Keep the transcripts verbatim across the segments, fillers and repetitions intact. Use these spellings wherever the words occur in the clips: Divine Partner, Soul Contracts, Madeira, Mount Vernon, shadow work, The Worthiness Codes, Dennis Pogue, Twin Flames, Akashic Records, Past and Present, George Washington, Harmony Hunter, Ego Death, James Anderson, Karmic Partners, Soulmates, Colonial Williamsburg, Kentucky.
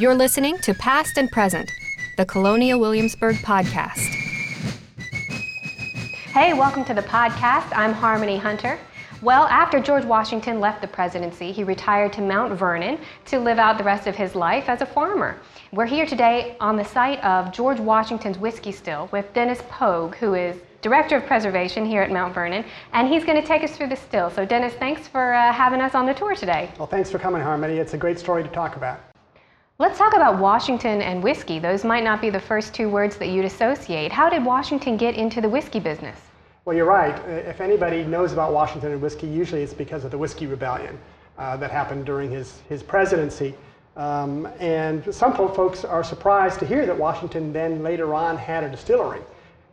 You're listening to Past and Present, the Colonial Williamsburg podcast. Hey, welcome to the podcast. I'm Harmony Hunter. Well, after George Washington left the presidency, he retired to Mount Vernon to live out the rest of his life as a farmer. We're here today on the site of George Washington's whiskey still with Dennis Pogue, who is Director of Preservation here at Mount Vernon, and he's going to take us through the still. So Dennis, thanks for uh, having us on the tour today. Well, thanks for coming, Harmony. It's a great story to talk about. Let's talk about Washington and whiskey. Those might not be the first two words that you'd associate. How did Washington get into the whiskey business? Well, you're right. If anybody knows about Washington and whiskey, usually it's because of the Whiskey Rebellion uh, that happened during his, his presidency. Um, and some folks are surprised to hear that Washington then later on had a distillery.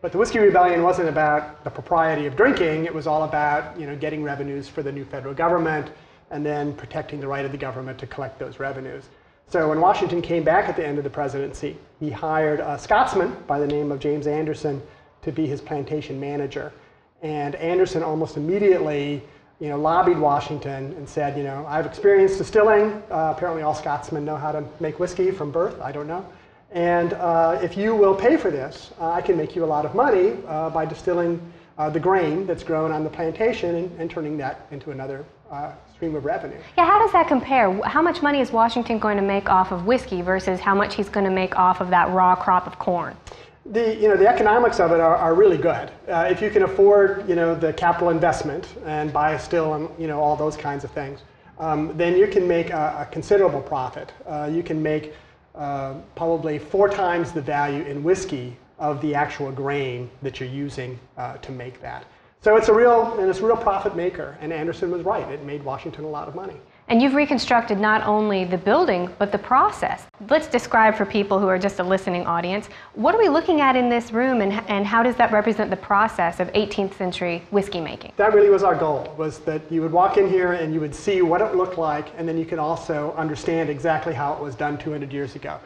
But the Whiskey Rebellion wasn't about the propriety of drinking. It was all about, you know, getting revenues for the new federal government and then protecting the right of the government to collect those revenues. So when Washington came back at the end of the presidency, he hired a Scotsman by the name of James Anderson to be his plantation manager. And Anderson almost immediately, you know, lobbied Washington and said, you know, I've experienced distilling. Uh, apparently all Scotsmen know how to make whiskey from birth. I don't know. And uh, if you will pay for this, uh, I can make you a lot of money uh, by distilling uh, the grain that's grown on the plantation and, and turning that into another uh, stream of revenue. Yeah, how does that compare? How much money is Washington going to make off of whiskey versus how much he's going to make off of that raw crop of corn? The, you know, the economics of it are, are really good. Uh, if you can afford, you know, the capital investment and buy a still and, you know, all those kinds of things, um, then you can make a, a considerable profit. Uh, you can make Uh, probably four times the value in whiskey of the actual grain that you're using uh, to make that. So it's a real and it's a real profit maker, and Anderson was right. It made Washington a lot of money. And you've reconstructed not only the building, but the process. Let's describe for people who are just a listening audience, what are we looking at in this room, and, and how does that represent the process of eighteenth century whiskey making? That really was our goal, was that you would walk in here and you would see what it looked like, and then you could also understand exactly how it was done two hundred years ago.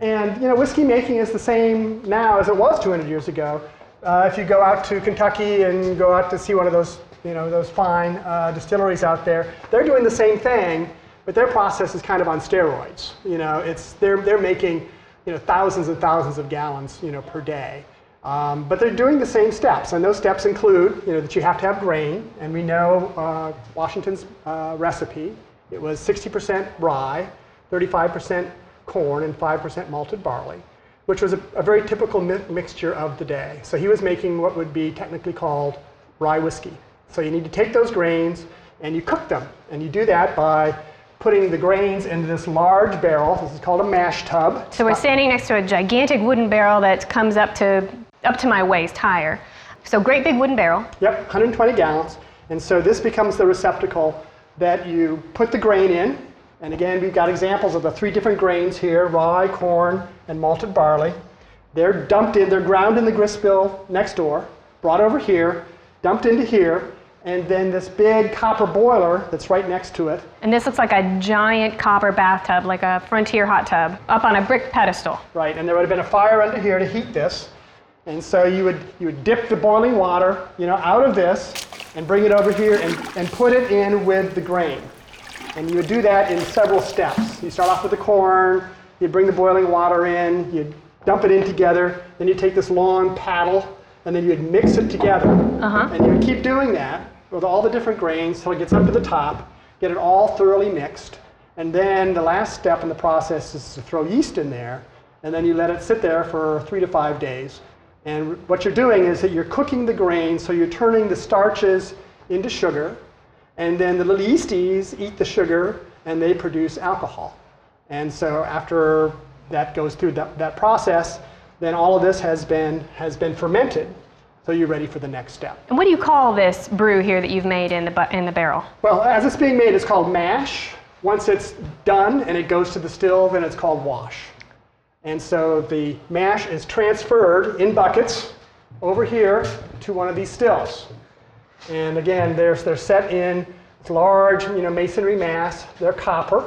And, you know, whiskey making is the same now as it was two hundred years ago. Uh, if you go out to Kentucky and go out to see one of those you know, those fine uh, distilleries out there, they're doing the same thing, but their process is kind of on steroids. You know, it's, they're, they're making, you know, thousands and thousands of gallons, you know, per day. Um, but they're doing the same steps, and those steps include, you know, that you have to have grain, and we know uh, Washington's uh, recipe. It was sixty percent rye, thirty-five percent corn, and five percent malted barley, which was a, a very typical mi- mixture of the day. So he was making what would be technically called rye whiskey. So you need to take those grains and you cook them. And you do that by putting the grains into this large barrel. This is called a mash tub. So we're standing next to a gigantic wooden barrel that comes up to up to my waist, higher. So great big wooden barrel. Yep, one hundred twenty gallons. And so this becomes the receptacle that you put the grain in. And again, we've got examples of the three different grains here, rye, corn, and malted barley. They're dumped in, they're ground in the grist mill next door, brought over here, dumped into here, and then this big copper boiler that's right next to it. And this looks like a giant copper bathtub, like a frontier hot tub, up on a brick pedestal. Right, and there would have been a fire under here to heat this. And so you would you would dip the boiling water, you know, out of this and bring it over here and, and put it in with the grain. And you would do that in several steps. You start off with the corn, you bring the boiling water in, you dump it in together, then you take this long paddle, and then you'd mix it together. Uh-huh. And you would keep doing that with all the different grains until it gets up to the top, get it all thoroughly mixed, and then the last step in the process is to throw yeast in there, and then you let it sit there for three to five days. And what you're doing is that you're cooking the grain, so you're turning the starches into sugar, and then the little yeasties eat the sugar, and they produce alcohol. And so after that goes through that, that process, then all of this has been has been fermented, so you're ready for the next step. And what do you call this brew here that you've made in the bu- in the barrel? Well, as it's being made, it's called mash. Once it's done and it goes to the still, then it's called wash. And so the mash is transferred in buckets over here to one of these stills. And again, they're, they're set in large, you know, masonry mass. They're copper,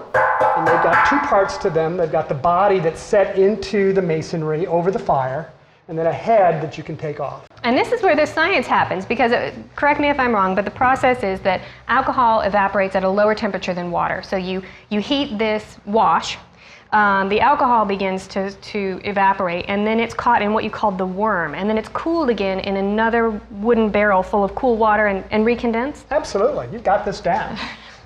and they've got two parts to them. They've got the body that's set into the masonry over the fire, and then a head that you can take off. And this is where the science happens, because, it, correct me if I'm wrong, but the process is that alcohol evaporates at a lower temperature than water. So you, you heat this wash um, the alcohol begins to, to evaporate, and then it's caught in what you call the worm, and then it's cooled again in another wooden barrel full of cool water and, and recondensed? Absolutely. You've got this down.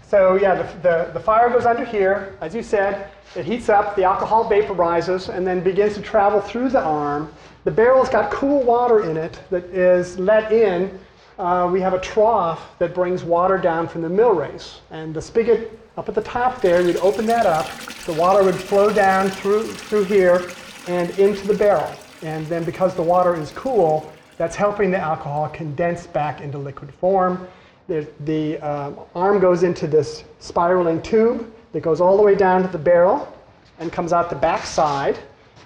So yeah, the, the, the fire goes under here, as you said, it heats up, the alcohol vaporizes, and then begins to travel through the arm. The barrel's got cool water in it that is let in. Uh, we have a trough that brings water down from the millrace. And the spigot up at the top there, you'd open that up, the water would flow down through, through here and into the barrel. And then because the water is cool, that's helping the alcohol condense back into liquid form. The, the uh, arm goes into this spiraling tube that goes all the way down to the barrel and comes out the back side.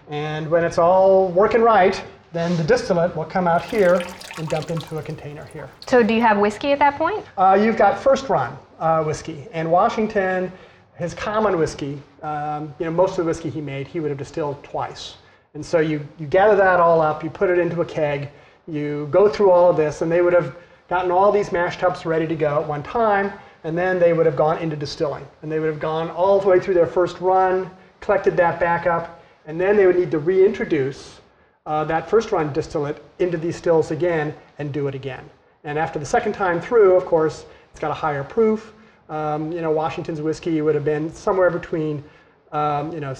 And when it's all working right, then the distillate will come out here and dump into a container here. So do you have whiskey at that point? Uh, you've got first run uh, whiskey. And Washington, his common whiskey, um, you know, most of the whiskey he made, he would have distilled twice. And so you, you gather that all up, you put it into a keg, you go through all of this, and they would have gotten all these mash tups ready to go at one time, and then they would have gone into distilling. And they would have gone all the way through their first run, collected that back up, and then they would need to reintroduce Uh, that first run distillate into these stills again and do it again. And after the second time through, of course, it's got a higher proof. Um, you know, Washington's whiskey would have been somewhere between, um, you know,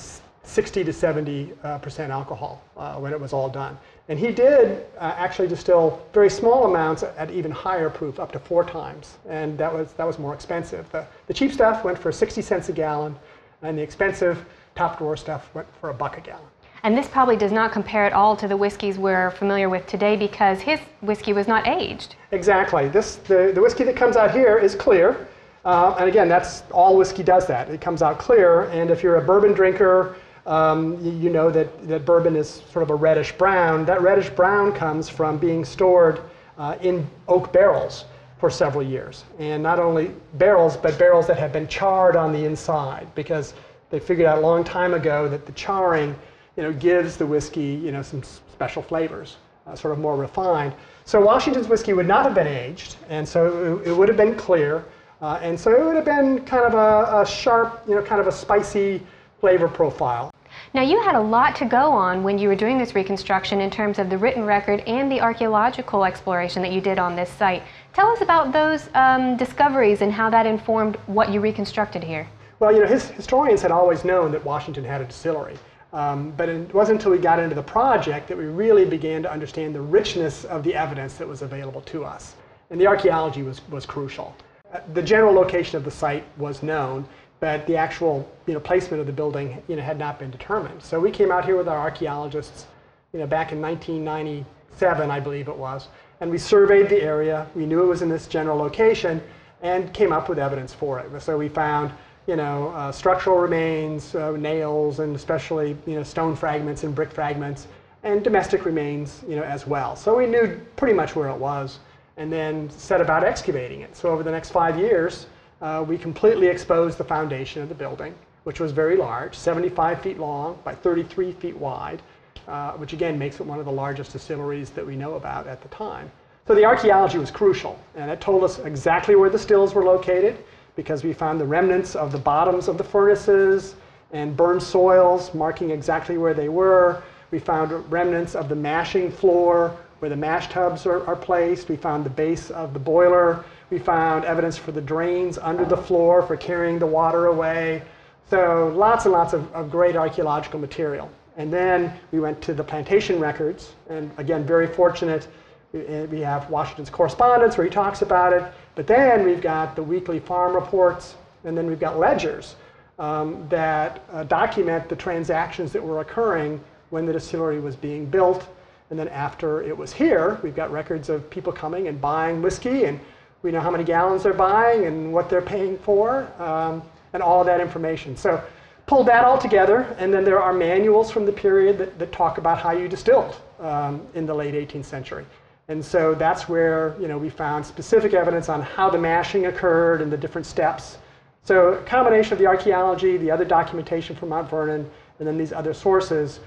sixty to seventy uh, percent alcohol uh, when it was all done. And he did uh, actually distill very small amounts at even higher proof, up to four times. And that was that was more expensive. The, the cheap stuff went for sixty cents a gallon, and the expensive top drawer stuff went for a buck a gallon. And this probably does not compare at all to the whiskeys we're familiar with today, because his whiskey was not aged. Exactly. This the, the whiskey that comes out here is clear. Uh, and again, that's all whiskey does that. It comes out clear. And if you're a bourbon drinker, um, you, you know that, that bourbon is sort of a reddish brown. That reddish brown comes from being stored uh, in oak barrels for several years. And not only barrels, but barrels that have been charred on the inside, because they figured out a long time ago that the charring, you know, gives the whiskey, you know, some special flavors, uh, sort of more refined. So Washington's whiskey would not have been aged, and so it, it would have been clear, uh, and so it would have been kind of a, a sharp, you know, kind of a spicy flavor profile. Now, you had a lot to go on when you were doing this reconstruction in terms of the written record and the archaeological exploration that you did on this site. Tell us about those um, discoveries and how that informed what you reconstructed here. Well, you know, his, historians had always known that Washington had a distillery. Um, but it wasn't until we got into the project that we really began to understand the richness of the evidence that was available to us. And the archaeology was, was crucial. Uh, the general location of the site was known, but the actual, you know, placement of the building, you know, had not been determined. So we came out here with our archaeologists, you know, back in nineteen ninety-seven, I believe it was, and we surveyed the area. We knew it was in this general location and came up with evidence for it. So we found, you know, uh, structural remains, uh, nails, and especially, you know, stone fragments and brick fragments, and domestic remains, you know, as well. So we knew pretty much where it was, and then set about excavating it. So over the next five years, uh, we completely exposed the foundation of the building, which was very large, seventy-five feet long by thirty-three feet wide, uh, which again makes it one of the largest distilleries that we know about at the time. So the archaeology was crucial, and it told us exactly where the stills were located, because we found the remnants of the bottoms of the furnaces and burned soils marking exactly where they were. We found remnants of the mashing floor where the mash tubs are, are placed. We found the base of the boiler. We found evidence for the drains under the floor for carrying the water away. So lots and lots of, of great archaeological material. And then we went to the plantation records, and again, very fortunate, we have Washington's correspondence where he talks about it, but then we've got the weekly farm reports, and then we've got ledgers um, that uh, document the transactions that were occurring when the distillery was being built. And then after it was here, we've got records of people coming and buying whiskey, and we know how many gallons they're buying and what they're paying for, um, and all of that information. So pull that all together, and then there are manuals from the period that, that talk about how you distilled um, in the late eighteenth century. And so that's where, you know, we found specific evidence on how the mashing occurred and the different steps. So a combination of the archaeology, the other documentation from Mount Vernon, and then these other sources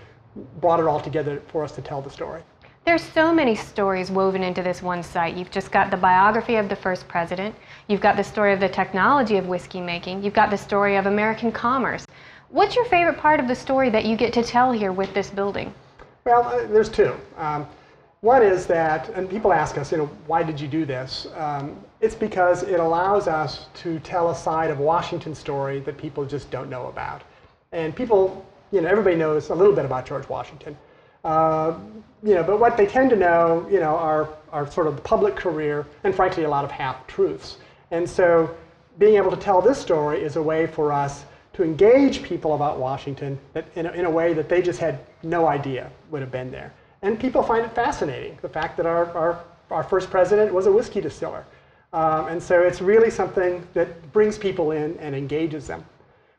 brought it all together for us to tell the story. There's so many stories woven into this one site. You've just got the biography of the first president. You've got the story of the technology of whiskey making. You've got the story of American commerce. What's your favorite part of the story that you get to tell here with this building? Well, uh, there's two. Um, one is that, and people ask us, you know, why did you do this? Um, it's because it allows us to tell a side of Washington's story that people just don't know about. And people, you know, everybody knows a little bit about George Washington. Uh, you know, but what they tend to know, you know, are, are sort of the public career and frankly a lot of half-truths. And so being able to tell this story is a way for us to engage people about Washington that in, a, in a way that they just had no idea would have been there. And people find it fascinating, the fact that our, our, our first president was a whiskey distiller. Um, and so it's really something that brings people in and engages them.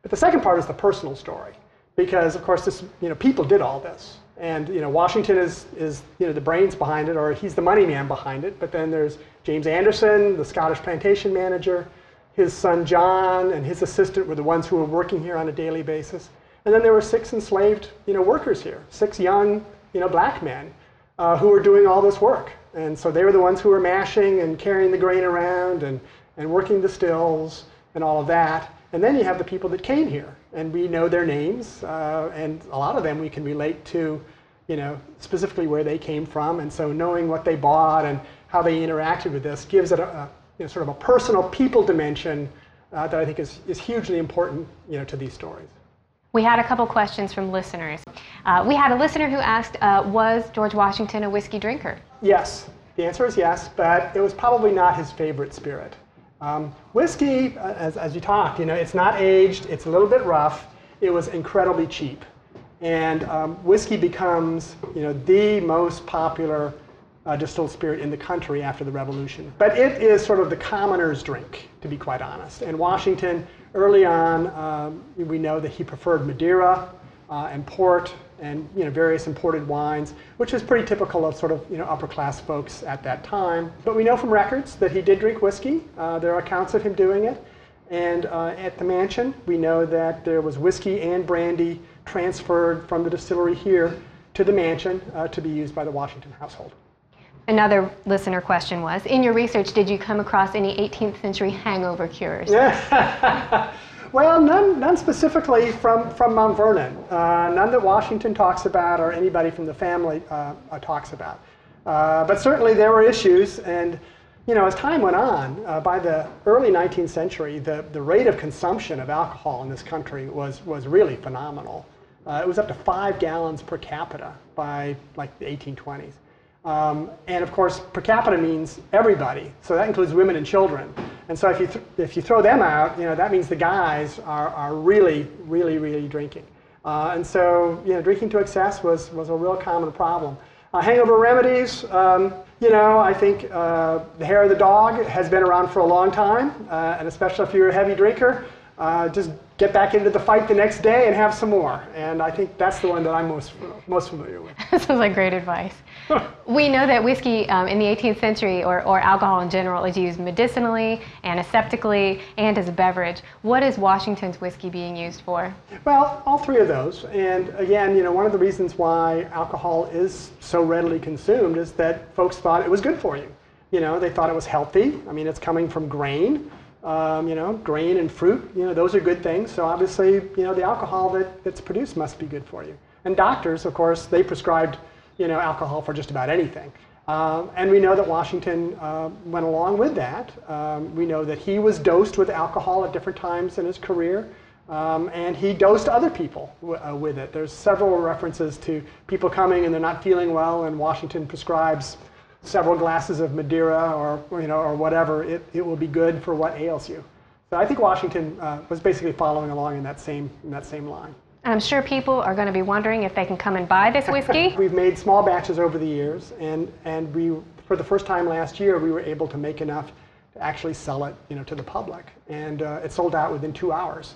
But the second part is the personal story, because of course this, you know, people did all this. And you know, Washington is, is you know, the brains behind it, or he's the money man behind it. But then there's James Anderson, the Scottish plantation manager. His son John and his assistant were the ones who were working here on a daily basis. And then there were six enslaved you know, workers here, six young you know, black men uh, who were doing all this work. And so they were the ones who were mashing and carrying the grain around and, and working the stills and all of that. And then you have the people that came here. And we know their names, uh, and a lot of them we can relate to, you know, specifically where they came from. And so knowing what they bought and how they interacted with this gives it a, a you know, sort of a personal people dimension uh, that I think is, is hugely important, you know, to these stories. We had a couple questions from listeners. Uh, we had a listener who asked, uh, was George Washington a whiskey drinker? Yes, the answer is yes, but it was probably not his favorite spirit. Um, whiskey, as, as you talked, you know, it's not aged, it's a little bit rough, it was incredibly cheap. And um, whiskey becomes, you know, the most popular uh, distilled spirit in the country after the Revolution. But it is sort of the commoner's drink, to be quite honest. And Washington, early on, um, we know that he preferred Madeira uh, and port and, you know, various imported wines, which is pretty typical of sort of, you know, upper-class folks at that time. But we know from records that he did drink whiskey. Uh, there are accounts of him doing it. And uh, at the mansion, we know that there was whiskey and brandy transferred from the distillery here to the mansion uh, to be used by the Washington household. Another listener question was, in your research, did you come across any eighteenth century hangover cures? Yeah. Well, none, none specifically from, from Mount Vernon. Uh, none that Washington talks about or anybody from the family uh, talks about. Uh, but certainly there were issues, and you know, as time went on, uh, by the early nineteenth century, the, the rate of consumption of alcohol in this country was, was really phenomenal. Uh, it was up to five gallons per capita by like the eighteen twenties. Um, and of course, per capita means everybody, so that includes women and children. And so if you, th if you throw them out, you know, that means the guys are, are really, really, really drinking. Uh, and so, you know, drinking to excess was, was a real common problem. Uh, hangover remedies, um, you know, I think uh, the hair of the dog has been around for a long time, uh, and especially if you're a heavy drinker, uh, just get back into the fight the next day and have some more. And I think that's the one that I'm most, most familiar with. That sounds like great advice. We know that whiskey um, in the eighteenth century, or, or alcohol in general, is used medicinally, antiseptically, and as a beverage. What is Washington's whiskey being used for? Well, all three of those. And again, you know, one of the reasons why alcohol is so readily consumed is that folks thought it was good for you. You know, they thought it was healthy. I mean, it's coming from grain. Um, you know, grain and fruit, you know, those are good things. So obviously, you know, the alcohol that, that's produced must be good for you. And doctors, of course, they prescribed, you know, alcohol for just about anything. Um, and we know that Washington uh, went along with that. Um, we know that he was dosed with alcohol at different times in his career. Um, and he dosed other people w uh, with it. There's several references to people coming and they're not feeling well, and Washington prescribes several glasses of Madeira, or you know, or whatever. It, it will be good for what ails you. So I think Washington uh, was basically following along in that same in that same line. I'm sure people are going to be wondering if they can come and buy this whiskey. We've made small batches over the years, and and we, for the first time last year, we were able to make enough to actually sell it, you know, to the public, and uh, it sold out within two hours.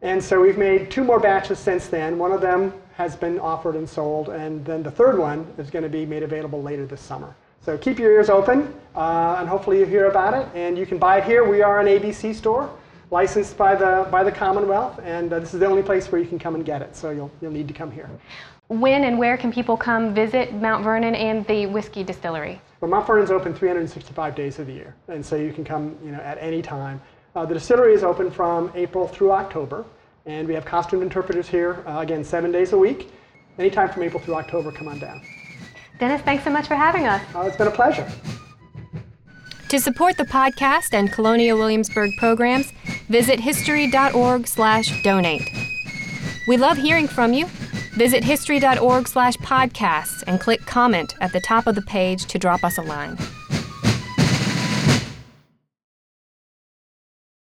And so we've made two more batches since then. One of them has been offered and sold, and then the third one is going to be made available later this summer. So keep your ears open, uh, and hopefully you hear about it. And you can buy it here. We are an A B C store, licensed by the, by the Commonwealth, and uh, this is the only place where you can come and get it, so you'll, you'll need to come here. When and where can people come visit Mount Vernon and the whiskey distillery? Well, Mount Vernon's open three hundred sixty-five days of the year, and so you can come, you know, at any time. Uh, the distillery is open from April through October, And we have costumed interpreters here, uh, again, seven days a week. Anytime from April through October, come on down. Dennis, thanks so much for having us. Uh, it's been a pleasure. To support the podcast and Colonial Williamsburg programs, visit history.org slash donate. We love hearing from you. Visit history.org slash podcasts and click comment at the top of the page to drop us a line.